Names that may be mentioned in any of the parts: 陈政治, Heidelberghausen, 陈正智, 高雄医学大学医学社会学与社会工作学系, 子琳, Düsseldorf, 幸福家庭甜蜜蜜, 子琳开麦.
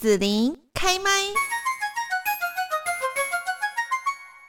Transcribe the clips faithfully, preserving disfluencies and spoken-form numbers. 子琳开麦。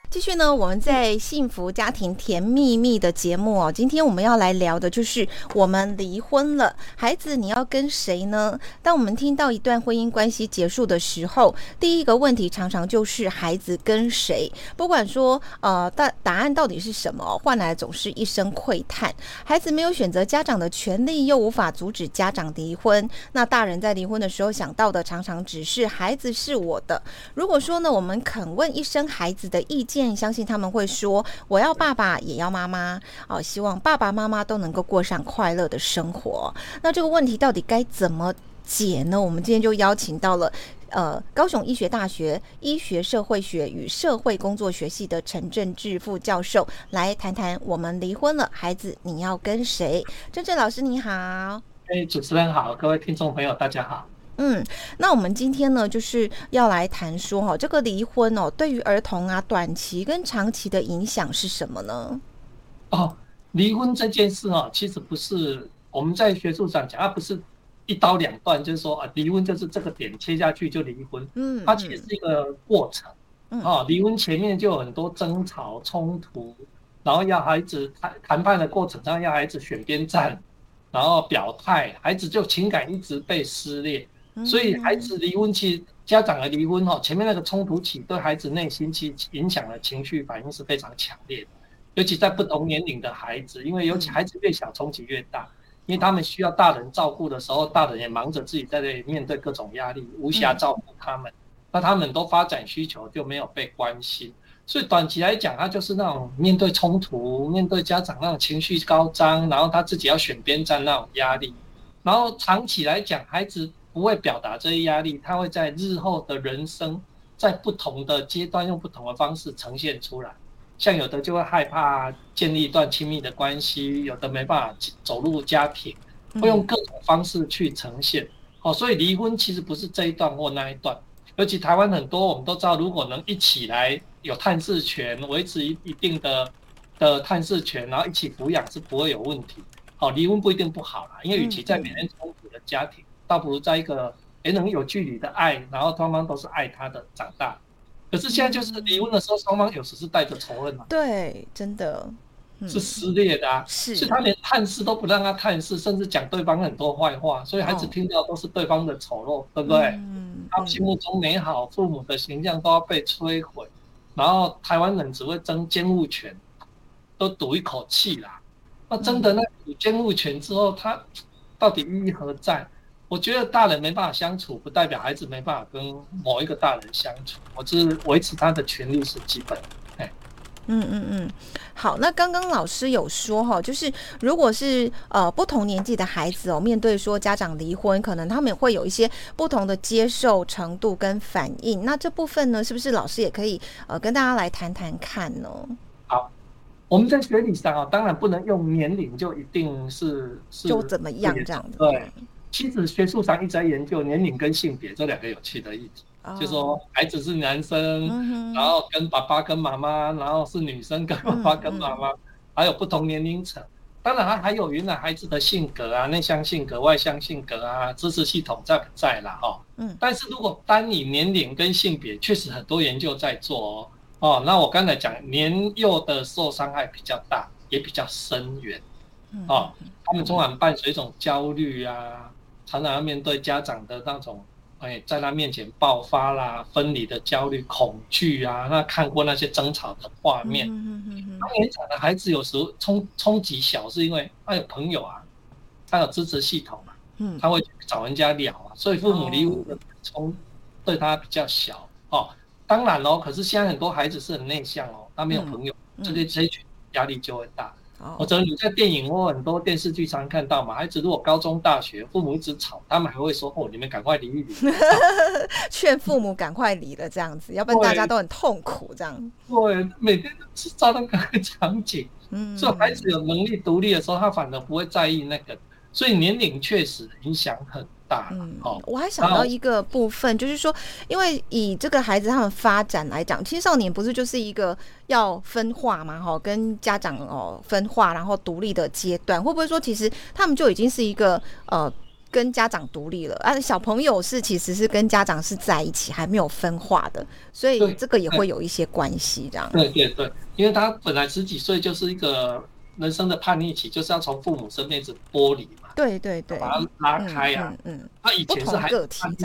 继续呢，我们在幸福家庭甜蜜蜜的节目哦，今天我们要来聊的就是我们离婚了，孩子你要跟谁呢？当我们听到一段婚姻关系结束的时候，第一个问题常常就是孩子跟谁，不管说呃答答案到底是什么，换来总是一声喟叹。孩子没有选择家长的权利，又无法阻止家长离婚，那大人在离婚的时候想到的常常只是孩子是我的。如果说呢，我们肯问一声孩子的意见，相信他们会说我要爸爸也要妈妈、哦、希望爸爸妈妈都能够过上快乐的生活。那这个问题到底该怎么解呢？我们今天就邀请到了呃，高雄医学大学医学社会学与社会工作学系的陈正智副教授来谈谈我们离婚了，孩子你要跟谁。正智老师你好。hey, 主持人好，各位听众朋友大家好。嗯，那我们今天呢，就是要来谈说、哦、这个离婚哦，对于儿童啊，短期跟长期的影响是什么呢？哦，离婚这件事哦，其实不是我们在学术上讲，它不是一刀两断，就是说啊，离婚就是这个点切下去就离婚，嗯，它其实是一个过程，嗯，哦，离婚前面就有很多争吵冲突，然后要孩子谈谈判的过程上要孩子选边站，然后表态，孩子就情感一直被撕裂。所以孩子离婚期，家长的离婚哈，前面那个冲突期对孩子内心期影响的情绪反应是非常强烈的，尤其在不同年龄的孩子，因为尤其孩子越小冲击越大，因为他们需要大人照顾的时候，大人也忙着自己在那里面对各种压力，无暇照顾他们，那他们都发展需求就没有被关心，所以短期来讲，他就是那种面对冲突、面对家长那种情绪高涨，然后他自己要选边站那种压力，然后长期来讲，孩子不会表达这些压力，他会在日后的人生在不同的阶段用不同的方式呈现出来，像有的就会害怕建立一段亲密的关系，有的没办法走入家庭，会用各种方式去呈现、嗯哦、所以离婚其实不是这一段或那一段，尤其台湾很多我们都知道，如果能一起来有探视权，维持一定的的探视权，然后一起抚养是不会有问题、哦、离婚不一定不好啦，因为与其在每天冲突的家庭、嗯嗯倒不如在一个能有距离的爱，然后双方都是爱他的长大。可是现在就是离婚的时候，双方有时是带着仇恨嘛，对，真的、嗯、是撕裂的啊，是，所以他连探视都不让他探视，甚至讲对方很多坏话，所以孩子听到都是对方的丑陋、哦、对不对、嗯、他心目中美好父母的形象都要被摧毁，然后台湾人只会争监护权，都赌一口气啦，那真的那赌监护权之后，他到底意义何在？我觉得大人没办法相处，不代表孩子没办法跟某一个大人相处，我只是维持他的权利是基本的。嗯嗯嗯，好，那刚刚老师有说哈，就是如果是呃不同年纪的孩子哦，面对说家长离婚，可能他们会有一些不同的接受程度跟反应，那这部分呢，是不是老师也可以呃跟大家来谈谈看呢？好，我们在学理上啊，当然不能用年龄就一定是是就怎么样这样子。对。其实学术上一直在研究年龄跟性别这两个有趣的议题， oh. 就说孩子是男生， mm-hmm. 然后跟爸爸跟妈妈，然后是女生跟爸爸跟妈妈， mm-hmm. 还有不同年龄层。当然还有原来孩子的性格啊，内向性格、外向性格啊，支持系统在不在啦哦。Mm-hmm. 但是如果单以年龄跟性别，确实很多研究在做哦。哦，那我刚才讲年幼的受伤害比较大，也比较深远。哦，他们通常伴随一种焦虑啊。常常要面对家长的那种、哎、在他面前爆发啦，分离的焦虑恐惧啊，那看过那些争吵的画面，他年长的孩子有时候冲冲击小，是因为他有朋友啊，他有支持系统啊，他会去找人家聊啊，所以父母离婚的冲对他比较小哦。当然咯，可是现在很多孩子是很内向哦，他没有朋友，这些这群压力就会大。或者你在电影或很多电视剧常看到嘛，孩子如果高中大学父母一直吵，他们还会说哦，你们赶快离一离，劝父母赶快离了这样子，要不然大家都很痛苦这样。对，每天都制造那个场景，嗯，所以孩子有能力独立的时候，他反而不会在意那个，所以年龄确实影响很大。嗯，哦，我还想到一个部分，就是说，因为以这个孩子他们发展来讲，青少年不是就是一个要分化嘛，哈，跟家长哦分化，然后独立的阶段，会不会说其实他们就已经是一个呃跟家长独立了啊，小朋友是其实是跟家长是在一起还没有分化的，所以这个也会有一些关系这样。对对对，因为他本来十几岁就是一个人生的叛逆期，就是要从父母身边子剥离嘛，对对对，把他拉开啊。嗯，他、嗯嗯啊、以前是孩子叛逆，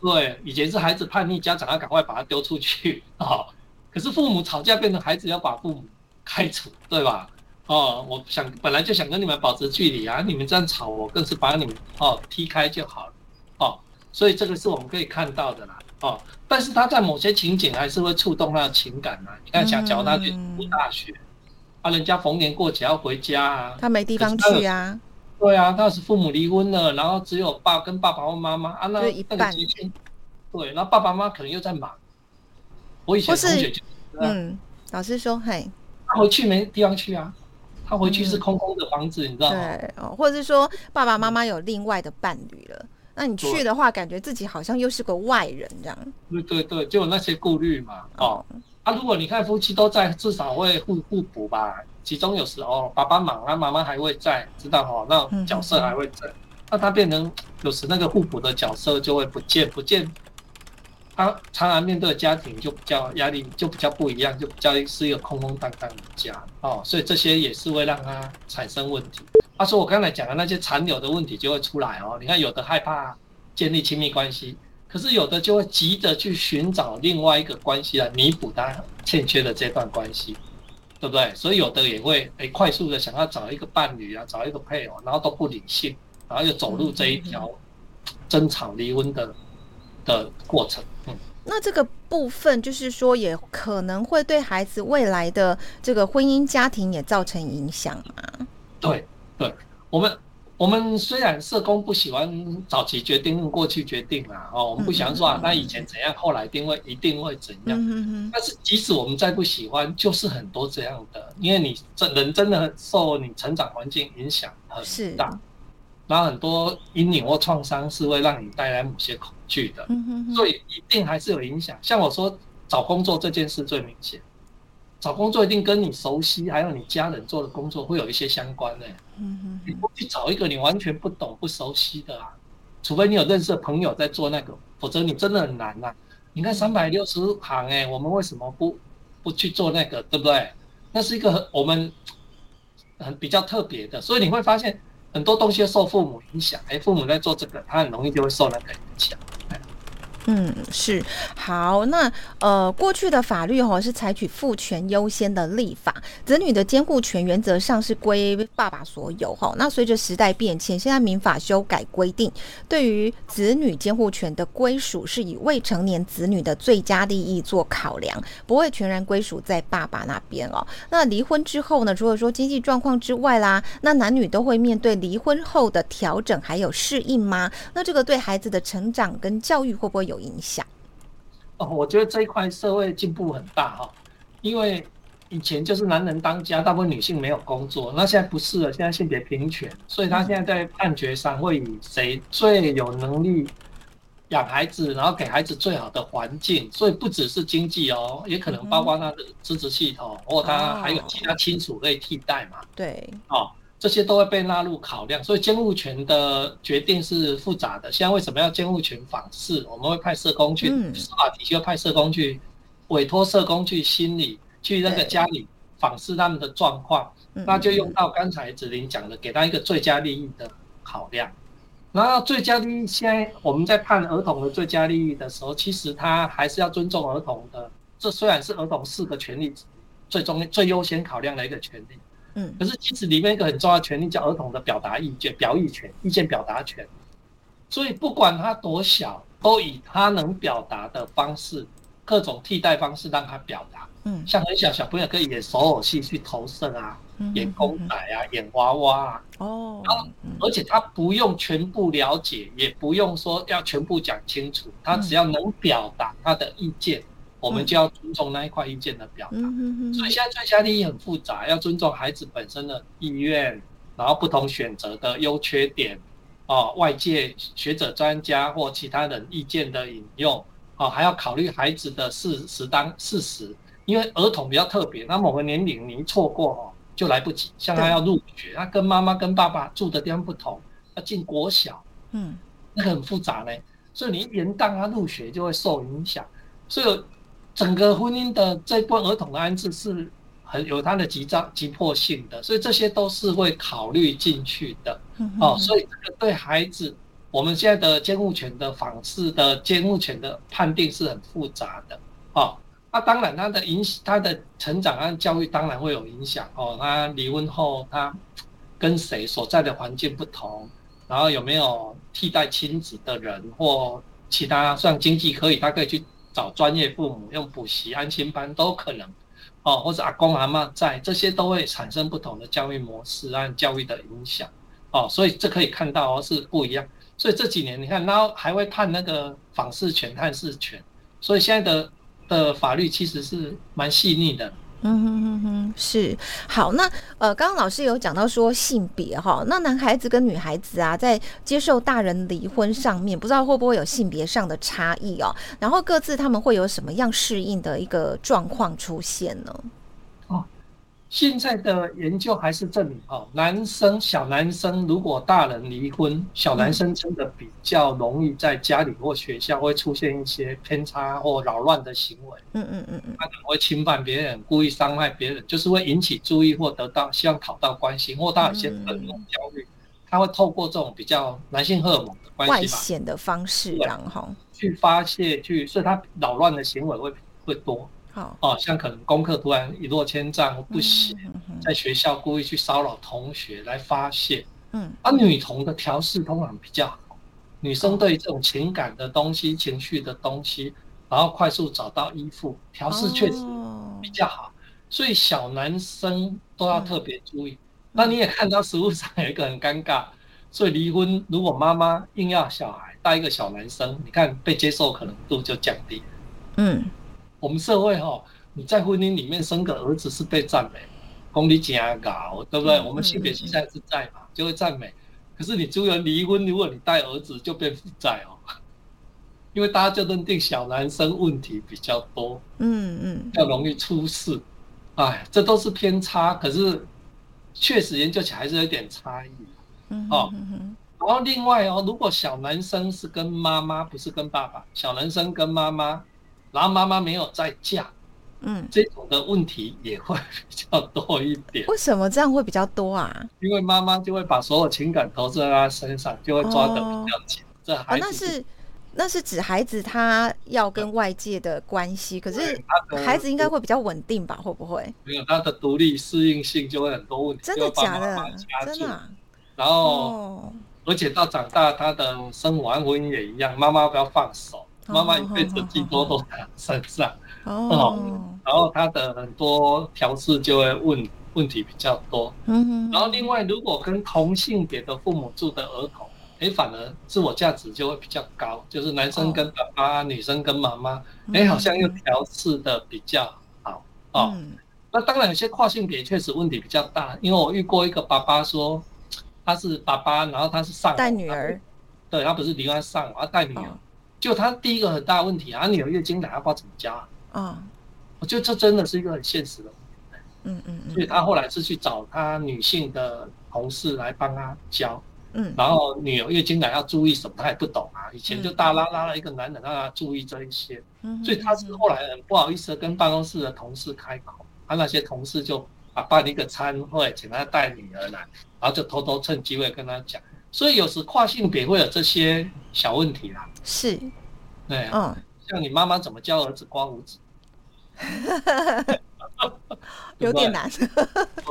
对，以前是孩子叛逆，家长要赶快把他丢出去啊、哦。可是父母吵架变成孩子要把父母开除，对吧？哦，我想本来就想跟你们保持距离啊，你们这样吵，我更是把你们哦踢开就好了，哦，所以这个是我们可以看到的啦，哦，但是他在某些情景还是会触动他的情感啊。你看，想叫他去读大学、嗯、啊，人家逢年过节要回家啊，他没地方去啊，对啊，他是父母离婚了，然后只有爸跟爸爸或妈妈啊，那一半，对，然后爸爸妈妈可能又在忙，我以前同学就、啊、嗯，老师说，嘿，他回去没地方去啊。他回去是空空的房子、嗯、你知道吗？对、哦、或者是说爸爸妈妈有另外的伴侣了，那你去的话感觉自己好像又是个外人这样。对对对，就有那些顾虑嘛、哦哦、啊，如果你看夫妻都在，至少会互互补吧，其中有时候、哦、爸爸忙啊，妈妈还会在，知道哦，那角色还会在、嗯、那他变成有时那个互补的角色就会不见不见，他常常面对的家庭就比较压力就比较不一样，就比较是一个空空荡荡的家、哦、所以这些也是会让他产生问题。他、啊、说我刚才讲的那些残留的问题就会出来哦。你看有的害怕建立亲密关系，可是有的就会急着去寻找另外一个关系来弥补他欠缺的这段关系，对不对？所以有的也会、欸、快速的想要找一个伴侣啊，找一个配偶，然后都不理性，然后又走入这一条争吵离婚的的过程。嗯，那这个部分就是说也可能会对孩子未来的这个婚姻家庭也造成影响嘛。对对，我们我们虽然社工不喜欢早期决定用过去决定啦、哦、我们不想说啊，那、嗯、以前怎样后来定位一定会怎样、嗯、但是即使我们再不喜欢就是很多这样的，因为你人真的受你成长环境影响很大，是，然后很多阴影或创伤是会让你带来某些恐惧的，所以一定还是有影响。像我说找工作这件事最明显，找工作一定跟你熟悉还有你家人做的工作会有一些相关的、欸、你不去找一个你完全不懂不熟悉的啊，除非你有认识的朋友在做那个，否则你真的很难啊。你看三百六十行、欸、我们为什么不不去做那个，对不对？那是一个我们很比较特别的，所以你会发现很多东西受父母影响、欸、父母在做这个他很容易就会受那个影响。嗯，是。好，那呃过去的法律、哦、是采取父权优先的立法，子女的监护权原则上是归爸爸所有、哦、那随着时代变迁，现在民法修改规定，对于子女监护权的归属是以未成年子女的最佳利益做考量，不会全然归属在爸爸那边哦。那离婚之后呢，除了说经济状况之外啦，那男女都会面对离婚后的调整还有适应吗？那这个对孩子的成长跟教育会不会有影响？哦，我觉得这一块社会进步很大哈、哦，因为以前就是男人当家，大部分女性没有工作，那现在不是了，现在性别平权，所以他现在在判决上会以谁最有能力养孩子，然后给孩子最好的环境，所以不只是经济哦，也可能包括他的支持系统，嗯、或他还有其他亲属可以替代嘛。对，哦。这些都会被纳入考量，所以监护权的决定是复杂的。现在为什么要监护权访视？我们会派社工去，司法体系会派社工去，委托社工去心理，去那个家里访视他们的状况，那就用到刚才子琳讲的，给他一个最佳利益的考量。然后最佳利益，现在我们在判儿童的最佳利益的时候，其实他还是要尊重儿童的。这虽然是儿童四个权利最终最优先考量的一个权利。可是其实里面一个很重要的权利叫儿童的表达意见、表意权、意见表达权，所以不管他多小，都以他能表达的方式，各种替代方式让他表达。嗯，像很小小朋友可以演手偶戏去投射啊，嗯、演公仔啊，嗯、演娃娃啊。哦，而且他不用全部了解，也不用说要全部讲清楚，他只要能表达他的意见。我们就要尊重那一块意见的表达、嗯，所以现在最佳利益很复杂，要尊重孩子本身的意愿，然后不同选择的优缺点，哦，外界学者、专家或其他人意见的引用，哦，还要考虑孩子的事实当事实，因为儿童比较特别，那某个年龄你一错过哦就来不及，像他要入学，他跟妈妈跟爸爸住的地方不同，要进国小，嗯，那个很复杂呢，所以你延宕他入学就会受影响，所以整个婚姻的这段儿童的安置是很有它的急躁急迫性的，所以这些都是会考虑进去的、嗯哼哼哦、所以这个对孩子我们现在的监护权的仿释的监护权的判定是很复杂的、哦啊、当然他 的, 影他的成长和教育当然会有影响、哦、他离婚后他跟谁所在的环境不同，然后有没有替代亲子的人或其他，像经济可以他可以去找专业父母用补习安心班都可能、哦、或者阿公阿嬷在，这些都会产生不同的教育模式和教育的影响、哦、所以这可以看到、哦、是不一样，所以这几年你看，然后还会判那个仿释权探视权，所以现在 的, 的法律其实是蛮细腻的。嗯哼哼哼，是。好，那呃，刚刚老师有讲到说性别哈，那男孩子跟女孩子啊，在接受大人离婚上面，不知道会不会有性别上的差异哦？然后各自他们会有什么样适应的一个状况出现呢？哦，现在的研究还是证明哦，男生小男生如果大人离婚，小男生真的比较容易在家里或学校会出现一些偏差或扰乱的行为。嗯嗯嗯嗯，他可能会侵犯别人，故意伤害别人，就是会引起注意或得到希望讨到关心，或他有些愤怒焦虑，他会透过这种比较男性荷尔蒙的关系外显的方式，然后去发泄去，所以他扰乱的行为会会多。哦，像可能功课突然一落千丈不写、嗯、在学校故意去骚扰同学来发泄、嗯、啊，女童的调适通常比较好，女生对这种情感的东西、嗯、情绪的东西，然后快速找到依附，调适确实比较好、哦、所以小男生都要特别注意、嗯、那你也看到实务上有一个很尴尬，所以离婚如果妈妈硬要小孩带一个小男生，你看被接受可能度就降低。嗯，我们社会哦，你在婚姻里面生个儿子是被赞美，公理解搞，对不对？嗯、我们性别期待是在嘛，就会赞美。可是你突然离婚，如果你带儿子就变负债哦，因为大家就认定小男生问题比较多，嗯嗯，比较容易出事。哎，这都是偏差，可是确实研究起来还是有点差异。嗯哦。嗯嗯，然后另外哦，如果小男生是跟妈妈，不是跟爸爸，小男生跟妈妈。然后妈妈没有再嫁，嗯，这种的问题也会比较多一点。为什么这样会比较多啊？因为妈妈就会把所有情感投射在她身上，就会抓得比较紧。哦、这孩子、哦、那是那是指孩子他要跟外界的关系，可是孩子应该会比较稳定吧？会不会？没有，他的独立适应性就会很多问题。真的假的？真的、啊。然后、哦，而且到长大，他的生活和婚姻也一样，妈妈不要放手。妈妈一辈子寄多多在身上、oh, 哦，然后她的很多调试就会问问题比较多。嗯，然后另外如果跟同性别的父母住的儿童，哎，反而自我价值就会比较高，就是男生跟爸爸， oh. 女生跟妈妈，哎，好像又调试的比较好哦、嗯。那当然有些跨性别确实问题比较大，因为我遇过一个爸爸说他是爸爸，然后他是丧偶带女儿，对他不是离婚丧偶，他带女儿。Oh.就他第一个很大的问题啊，女儿月经来，他不知道怎么教啊。啊，我觉得这真的是一个很现实的问题。嗯嗯嗯。所以他后来是去找他女性的同事来帮他教。嗯。然后女儿月经来要注意什么，他也不懂啊。以前就大拉拉了一个男人让他注意这一些。嗯。所以他是后来很不好意思跟办公室的同事开口，他那些同事就啊办一个餐会，请他带女儿来，然后就偷偷趁机会跟他讲。所以有时跨性别会有这些小问题啦、啊，是，对、啊，嗯，像你妈妈怎么教儿子刮胡子，有点难，对，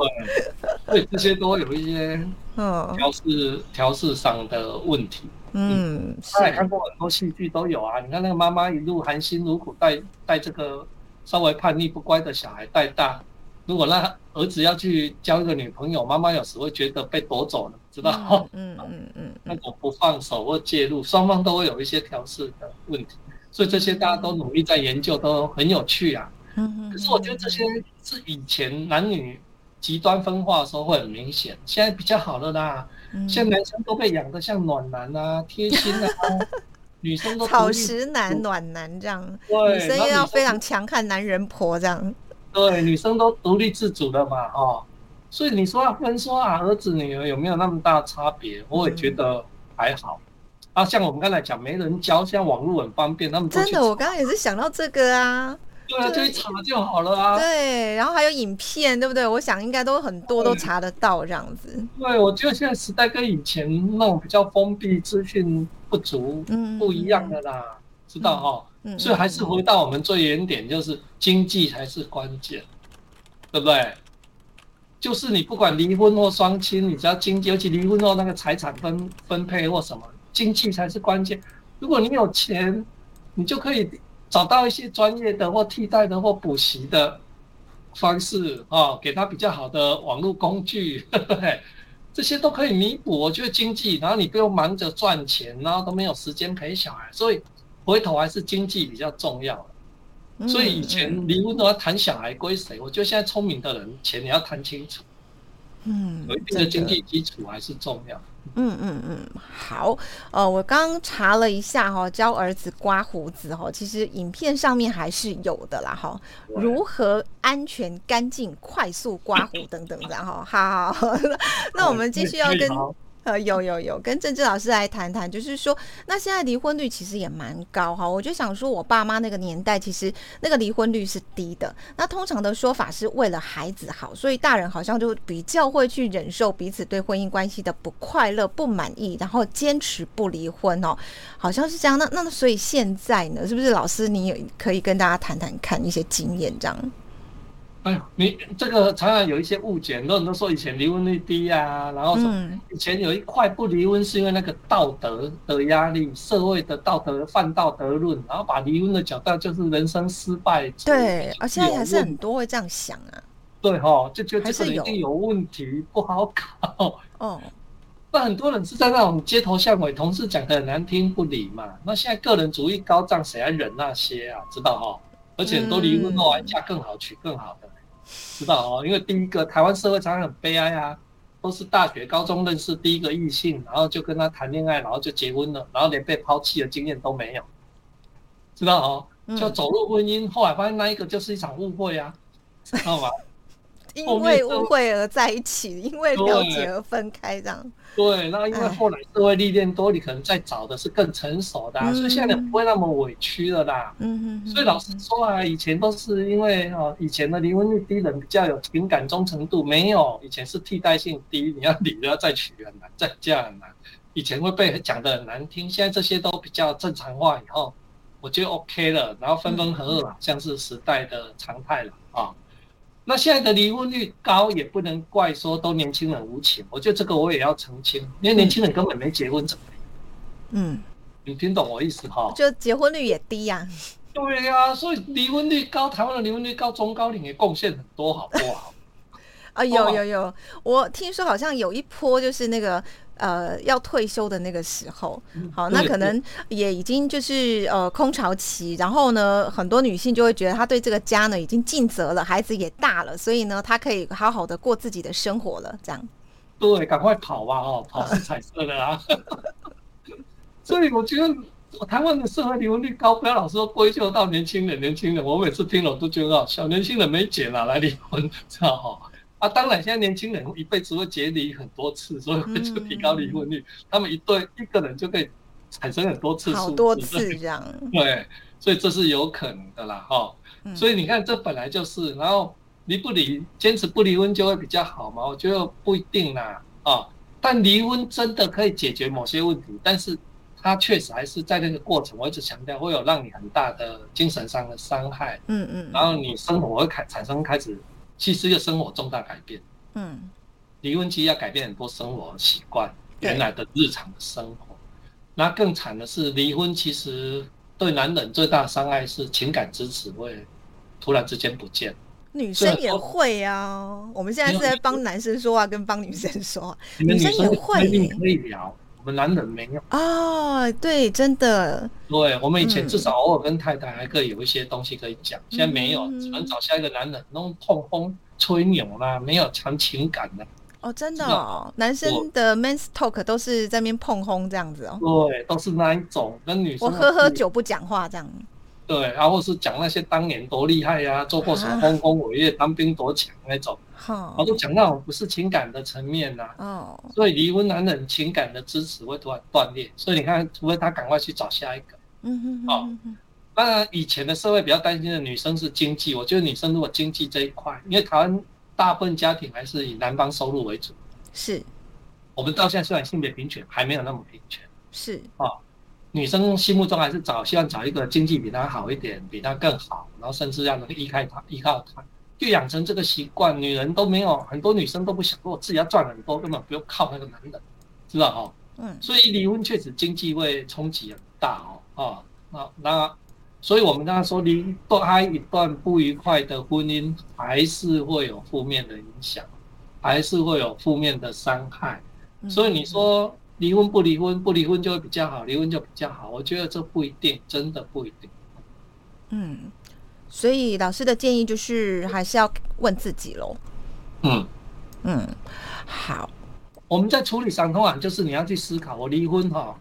所以这些都有一些调试调试上的问题。嗯，大家也看过很多戏剧都有啊，你看那个妈妈一路含辛茹苦带带这个稍微叛逆不乖的小孩带大。如果让儿子要去交一个女朋友，妈妈有时会觉得被夺走了，知道吗？嗯嗯嗯，那种不放手或介入，双方都会有一些调适的问题，所以这些大家都努力在研究，都很有趣啊。嗯，可是我觉得这些是以前男女极端分化的时候会很明显，现在比较好了啦。嗯，现在男生都被养得像暖男啊、贴心啊。女生都草食男、暖男这样，女生又要非常强悍男人婆这样。对，女生都独立自主了嘛，哦，所以你说要分说啊，儿子女儿有没有那么大差别？我也觉得还好，啊，像我们刚才讲没人教，现在网络很方便，他们都真的，我刚刚也是想到这个啊。对啊，就一查就好了啊。对，然后还有影片，对不对？我想应该都很多都查得到这样子。对，我觉得现在时代跟以前那种比较封闭、资讯不足，嗯，不一样的啦，嗯、知道哈、嗯嗯。所以还是回到我们最原点，就是经济才是关键，对不对？就是你不管离婚或双亲，你只要经济，尤其离婚后那个财产分分配或什么，经济才是关键。如果你有钱，你就可以找到一些专业的或替代的或补习的方式啊、哦，给他比较好的网络工具，对不对？这些都可以弥补。我觉得经济，然后你不用忙着赚钱，然后都没有时间陪小孩，所以回头还是经济比较重要。所以以前离婚都要谈小孩归谁、嗯嗯？我觉得现在聪明的人，钱你要谈清楚。嗯，有一定的经济基础还是重要。嗯嗯嗯，好，呃，我刚刚查了一下哈、哦，教儿子刮胡子哈、哦，其实影片上面还是有的啦哈、哦，如何安全、干净、快速刮胡等等的哈、哦。好，好好那我们继续要跟呃有有有跟政治老师来谈谈，就是说，那现在离婚率其实也蛮高哈、哦，我就想说我爸妈那个年代其实那个离婚率是低的，那通常的说法是为了孩子好，所以大人好像就比较会去忍受彼此对婚姻关系的不快乐、不满意，然后坚持不离婚哦，好像是这样。那那所以现在呢，是不是老师你也可以跟大家谈谈看一些经验这样？哎呦，你这个常常有一些误解，很多人都说以前离婚率低啊，然后什么以前有一块不离婚是因为那个道德的压力，社会的道德泛道德论，然后把离婚的角度就是人生失败。对，而且还是很多会这样想啊。对哈，就觉得这个人一定有问题，不好搞。哦，那很多人是在那种街头巷尾，同事讲的很难听不理嘛。那现在个人主义高涨，谁还忍那些啊？知道哈？而且很多离婚后还嫁更好、娶更好的，知道哦。因为第一个台湾社会常常很悲哀啊，都是大学、高中认识第一个异性，然后就跟他谈恋爱，然后就结婚了，然后连被抛弃的经验都没有，知道哦。就走入婚姻，后来发现那一个就是一场误会啊，知道吗？因为误会而在一起，因为了解而分开，这样。对，那因为后来社会历练多，你可能再找的是更成熟的、啊嗯，所以现在你不会那么委屈了啦。嗯嗯。所以老实说啊，以前都是因为哦，以前的离婚率低，人比较有情感忠诚度，没有以前是替代性低，你要离了再娶很难，再嫁很难。以前会被讲得很难听，现在这些都比较正常化，以后我觉得 OK 了，然后分分合合啦，像是时代的常态了啊。那现在的离婚率高也不能怪说都年轻人无情，我觉得这个我也要澄清，因为年轻人根本没结婚怎么样？嗯，你听懂我意思哈？就结婚率也低呀、啊。对呀、啊，所以离婚率高，台湾的离婚率高，中高龄也贡献很多，好不好？啊，有有有，我听说好像有一波就是那个。呃，要退休的那个时候，好，那可能也已经就是呃空巢期，然后呢，很多女性就会觉得她对这个家呢已经尽责了，孩子也大了，所以呢，她可以好好的过自己的生活了，这样。对，赶快跑吧、啊、哦，跑是彩色的啊。所以我觉得台湾的社会离婚率高，不要老是归咎到年轻人，年轻人，我每次听了我都觉得好笑，年轻人没解了来离婚，知道哈。啊，当然，现在年轻人一辈子会结离很多次，所以会就提高离婚率。嗯嗯，他们一对一个人就可以产生很多次，好多次这样。对，所以这是有可能的啦，哈、嗯。所以你看，这本来就是，然后离不离，坚持不离婚就会比较好嘛？我觉得不一定啦，啊。但离婚真的可以解决某些问题，但是它确实还是在那个过程，我一直强调会有让你很大的精神上的伤害。嗯嗯。然后你生活会产生开始。其实就生活重大改变，嗯，离婚期要改变很多生活习惯，原来的日常的生活。那更惨的是，离婚其实对男人最大的伤害是情感支持会突然之间不见。女生也会啊，我们现在是在帮男生说话，跟帮女生说话，女生也会。一定可以聊，我们男人没有。哦，对，真的。对，我们以前至少偶尔跟太太还可以有一些东西可以讲、嗯，现在没有，只能找下一个男人弄碰风吹牛啦，没有谈情感的。哦，真的哦，男生的 men's talk 都是在那边碰风这样子哦。对，都是那一种，跟女生。我喝喝酒不讲话这样。对，然、啊、后是讲那些当年多厉害呀、啊，做过什么丰功伟业，当兵多强那种，好，我都讲那种不是情感的层面呐、啊。哦，所以离婚男人情感的支持会突然断裂，所以你看，除非他赶快去找下一个。嗯哼，哦，那以前的社会比较担心的女生是经济，我觉得女生如果经济这一块，因为台湾大部分家庭还是以男方收入为主，是。我们到现在虽然性别平权，还没有那么平权，是哦，女生心目中还是找希望找一个经济比她好一点，比她更好，然后甚至要能依靠她，依靠她，就养成这个习惯。女人都没有，很多女生都不想过自己要赚很多，根本不用靠那个男人，知道哦？嗯，所以离婚确实经济会冲击很大哦，哦，那所以我们刚刚说离开一段不愉快的婚姻，还是会有负面的影响，还是会有负面的伤害。所以你说离婚不离婚，不离婚就会比较好，离婚就比较好，我觉得这不一定，真的不一定。嗯，所以老师的建议就是还是要问自己咯。嗯嗯，好。我们在处理伤痛啊，就是你要去思考，我离婚哈、哦、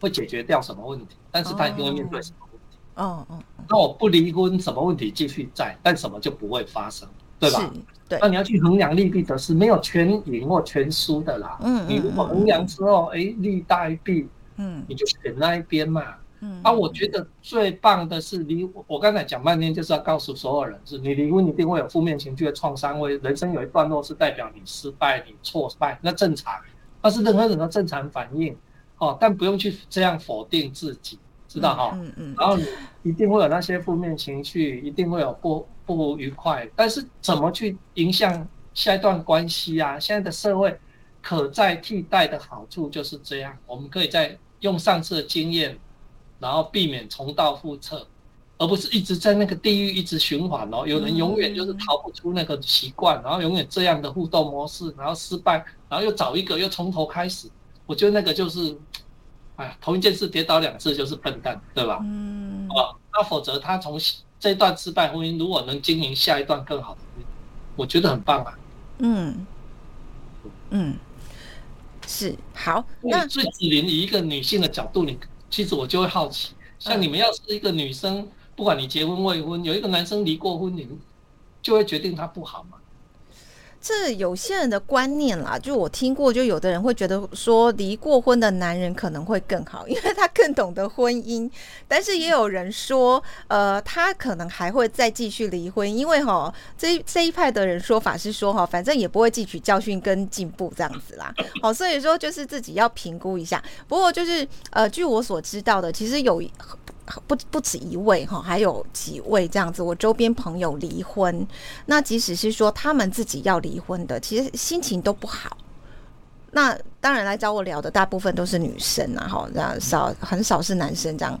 会解决掉什么问题，但是他一定会面对什么问题。哦哦。那我不离婚，什么问题继续在，但什么就不会发生。对吧？对，那你要去衡量利弊得失，没有全赢或全输的啦。嗯，你如果衡量之后，哎、欸，利大于弊，嗯，你就选那一边嘛。嗯，啊，我觉得最棒的是离，我刚才讲半天就是要告诉所有人，是你离婚一定会有负面情绪的创伤，会人生有一段落是代表你失败、你挫败，那正常，那是任何人的正常反应。哦，但不用去这样否定自己，知道哈？嗯 嗯, 嗯。然后你一定会有那些负面情绪，一定会有不。不愉快，但是怎么去影响下一段关系啊？现在的社会可再替代的好处就是这样，我们可以再用上次的经验，然后避免重蹈覆辙，而不是一直在那个地狱一直循环哦。有人永远就是逃不出那个习惯，然后永远这样的互动模式，然后失败，然后又找一个又从头开始。我觉得那个就是，哎，同一件事跌倒两次就是笨蛋，对吧？嗯，啊，那否则他从。这一段失败婚姻，如果能经营下一段更好的婚姻，我觉得很棒啊。嗯嗯，是好。那最子琳以一个女性的角度，你其实我就会好奇，像你们要是一个女生，嗯、不管你结婚未婚，有一个男生离过婚，你就会决定他不好吗？这有些人的观念啦，就我听过，就有的人会觉得说离过婚的男人可能会更好，因为他更懂得婚姻。但是也有人说，呃，他可能还会再继续离婚，因为哈，这这一派的人说法是说哈，反正也不会汲取教训跟进步这样子啦。好，所以说就是自己要评估一下。不过就是呃，据我所知道的，其实有。不, 不止一位还有几位这样子，我周边朋友离婚，那即使是说他们自己要离婚的，其实心情都不好。那当然来找我聊的大部分都是女生啊，那少很少是男生这样，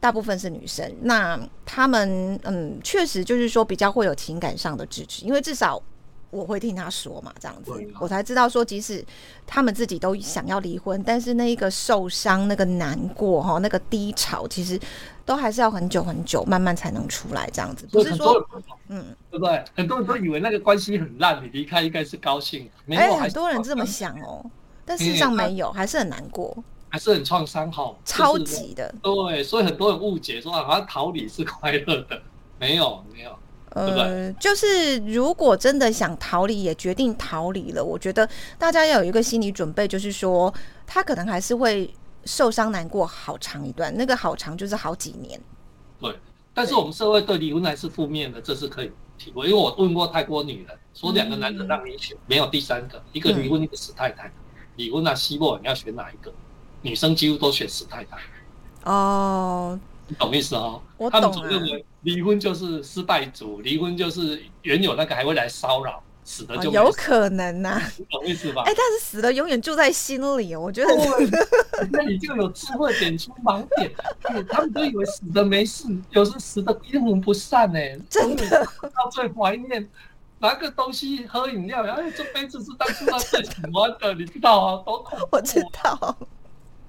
大部分是女生。那他们嗯，确实就是说比较会有情感上的支持，因为至少我会听他说嘛，这样子我才知道说，即使他们自己都想要离婚，但是那一个受伤、那个难过、那个低潮，其实都还是要很久很久，慢慢才能出来，这样子。不是说，嗯，对不对？很多人都以为那个关系很烂，你离开应该是高兴，没有、欸，很多人这么想哦，但事实上没有，嗯、还是很难过。还是很创伤哈，超级的、就是。对，所以很多人误解说好像逃离是快乐的，没有，没有。呃，就是如果真的想逃离，也决定逃离了，我觉得大家要有一个心理准备，就是说他可能还是会受伤难过好长一段，那个好长就是好几年。对，但是我们社会对离婚还是负面的，这是可以体会，因为我问过泰国女人，说两个男人让你选，嗯、没有第三个，一个离婚，一个死太太。离婚啊，希望你要选哪一个？女生几乎都选死太太。哦。你懂意思哦？我懂、啊。他们总认为离婚就是失败族，离婚就是原有那个还会来骚扰，死的就沒、哦、有可能呐、啊。你懂意思吧？哎、欸，但是死的永远住在心里，我觉得。那你就有智慧点出盲点，他们都以为死的没事，有时死的阴魂不散呢、欸。真的。到最怀念拿个东西喝饮料，然后这杯子是当初他最喜欢的，你知道啊？多恐怖、啊！我知道。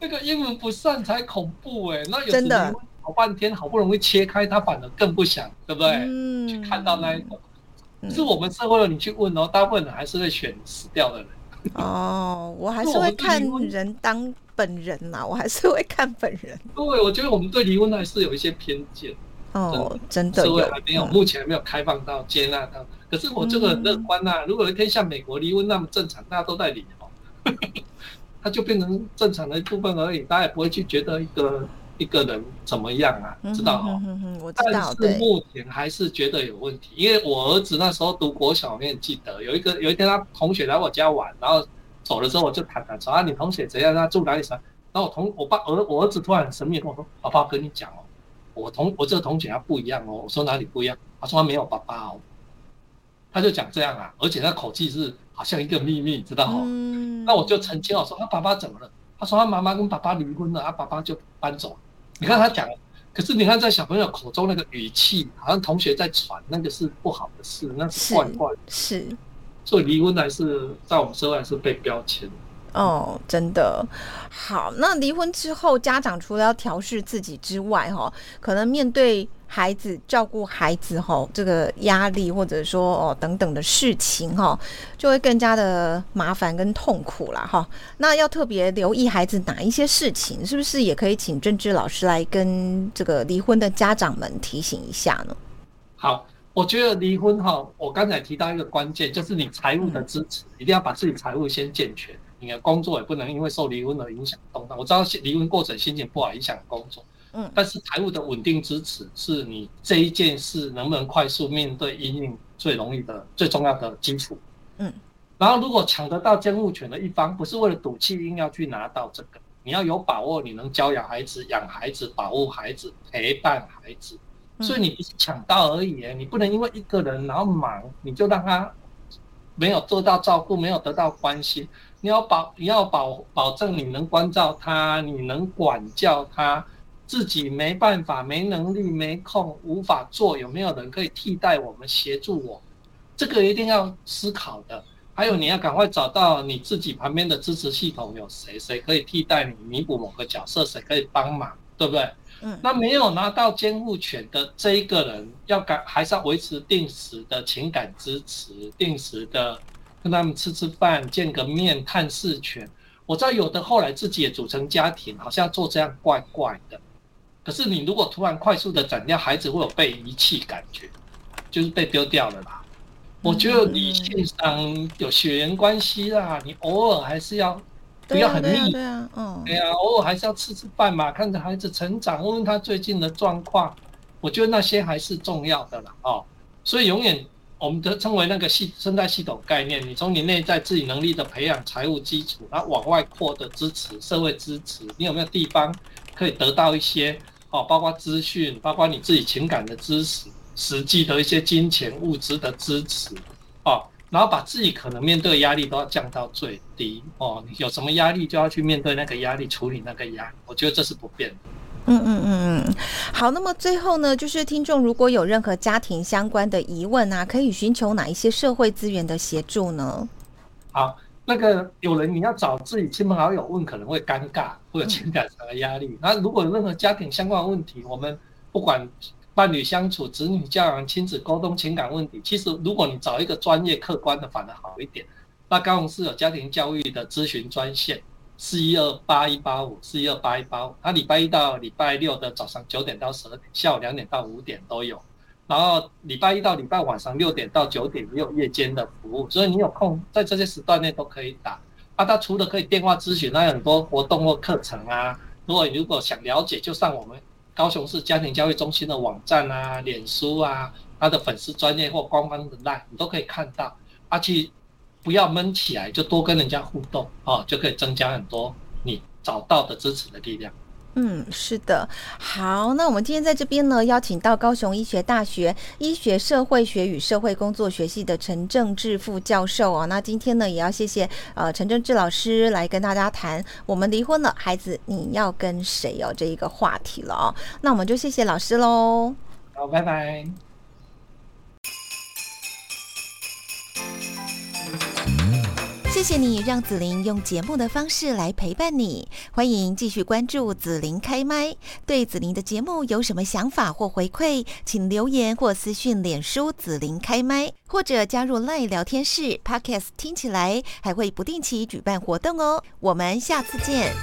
那个阴魂不散才恐怖哎、欸，那有真的。好半天，好不容易切开，他反而更不想，对不对？嗯、去看到那一种，是我们社会的，你去问哦，大部分人还是会选死掉的人。哦，我还是会看人当本人呐、啊，我还是会看本人。对，我觉得我们对离婚还是有一些偏见。哦，真的社会还没有，嗯、目前还没有开放到接纳到。可是我这个很乐观呐、啊嗯，如果一天像美国离婚那么正常，大家都在离哦，它就变成正常的一部分而已，大家也不会去觉得一个一个人怎么样啊，嗯、知道哦、嗯嗯嗯？我知道，但是目前还是觉得有问题，因为我儿子那时候读国小，我也记得有一个有一天他同学来我家玩，然后走的时候我就谈谈说啊，你同学怎样？他住哪里？啥？然后我同我爸我我儿子突然很神秘跟我说，爸爸跟你讲哦。我同我这个同学他不一样哦，我说哪里不一样？他说他没有爸爸哦，他就讲这样啊，而且他口气是好像一个秘密，知道哦。嗯、那我就澄清我说他、啊、爸爸怎么了？他说他妈妈跟爸爸离婚了，他、啊、爸爸就搬走了。你看他讲，可是你看在小朋友口中那个语气，好像同学在传那个是不好的事，那是怪怪的。是，所以离婚还是在我们社会还是被标签。哦，真的好。那离婚之后，家长除了要调适自己之外，哈，可能面对孩子、照顾孩子，哈，这个压力或者说哦等等的事情，哈，就会更加的麻烦跟痛苦啦，哈。那要特别留意孩子哪一些事情，是不是也可以请政治老师来跟这个离婚的家长们提醒一下呢？好。我觉得离婚哈，我刚才提到一个关键，就是你财务的支持，一定要把自己财务先健全。你的工作也不能因为受离婚而影响动荡。我知道离婚过程心情不好影响工作，嗯，但是财务的稳定支持是你这一件事能不能快速面对因应最容易的、最重要的基础。嗯，然后如果抢得到监护权的一方，不是为了赌气硬要去拿到这个，你要有把握，你能教养孩子、养孩子、保护孩子、陪伴孩子。所以你不是抢到而已，你不能因为一个人然后忙，你就让他没有做到照顾，没有得到关心。你要保，你要保保证你能关照他，你能管教他。自己没办法、没能力、没空、无法做，有没有人可以替代我们、协助我？这个一定要思考的。还有，你要赶快找到你自己旁边的支持系统有谁，谁可以替代你，弥补某个角色，谁可以帮忙，对不对？嗯、那没有拿到监护权的这一个人，要感还是要维持定时的情感支持，定时的跟他们吃吃饭、见个面、探视权。我知道有的后来自己也组成家庭，好像做这样怪怪的。可是你如果突然快速的斩掉，孩子会有被遗弃感觉，就是被丢掉了啦。我觉得理性上有血缘关系啦，你偶尔还是要。不要很腻，对啊，嗯，对啊，偶尔还是要吃吃饭嘛，看着孩子成长，问问他最近的状况，我觉得那些还是重要的啦，哦，所以永远我们的称为那个系生态系统概念，你从你内在自己能力的培养财务基础，然后往外扩的支持，社会支持，你有没有地方可以得到一些哦，包括资讯，包括你自己情感的支持，实际的一些金钱物质的支持，哦。然后把自己可能面对压力都要降到最低哦，你有什么压力就要去面对那个压力，处理那个压力，我觉得这是不变的。嗯嗯嗯嗯，好，那么最后呢，就是听众如果有任何家庭相关的疑问啊，可以寻求哪一些社会资源的协助呢？好，那个有人你要找自己亲朋好友问，可能会尴尬，会有情感上的压力。那、嗯、如果有任何家庭相关的问题，我们不管。伴侣相处、子女教养、亲子沟通、情感问题，其实如果你找一个专业客观的，反而好一点。那高雄市有家庭教育的咨询专线四一二八一八五四一二八一八五，他礼拜一到礼拜六的早上九点到十二点，下午两点到五点都有。然后礼拜一到礼拜晚上六点到九点也有夜间的服务，所以你有空在这些时段内都可以打。啊，他除了可以电话咨询，他有很多活动或课程啊。如果你如果想了解，就上我们。高雄市家庭教育中心的网站啊、脸书啊、他的粉丝专页或官方的 LINE， 你都可以看到。啊，去不要闷起来，就多跟人家互动哦，就可以增加很多你找到的支持的力量。嗯，是的。好，那我们今天在这边呢，邀请到高雄医学大学医学社会学与社会工作学系的陈政治副教授啊。那今天呢，也要谢谢呃陈政治老师来跟大家谈我们离婚了，孩子你要跟谁哦这一个话题了哦。那我们就谢谢老师喽。好，拜拜。谢谢你让子琳用节目的方式来陪伴你，欢迎继续关注子琳开麦。对子琳的节目有什么想法或回馈，请留言或私讯脸书子琳开麦，或者加入 LINE 聊天室 Podcast 听起来，还会不定期举办活动哦。我们下次见。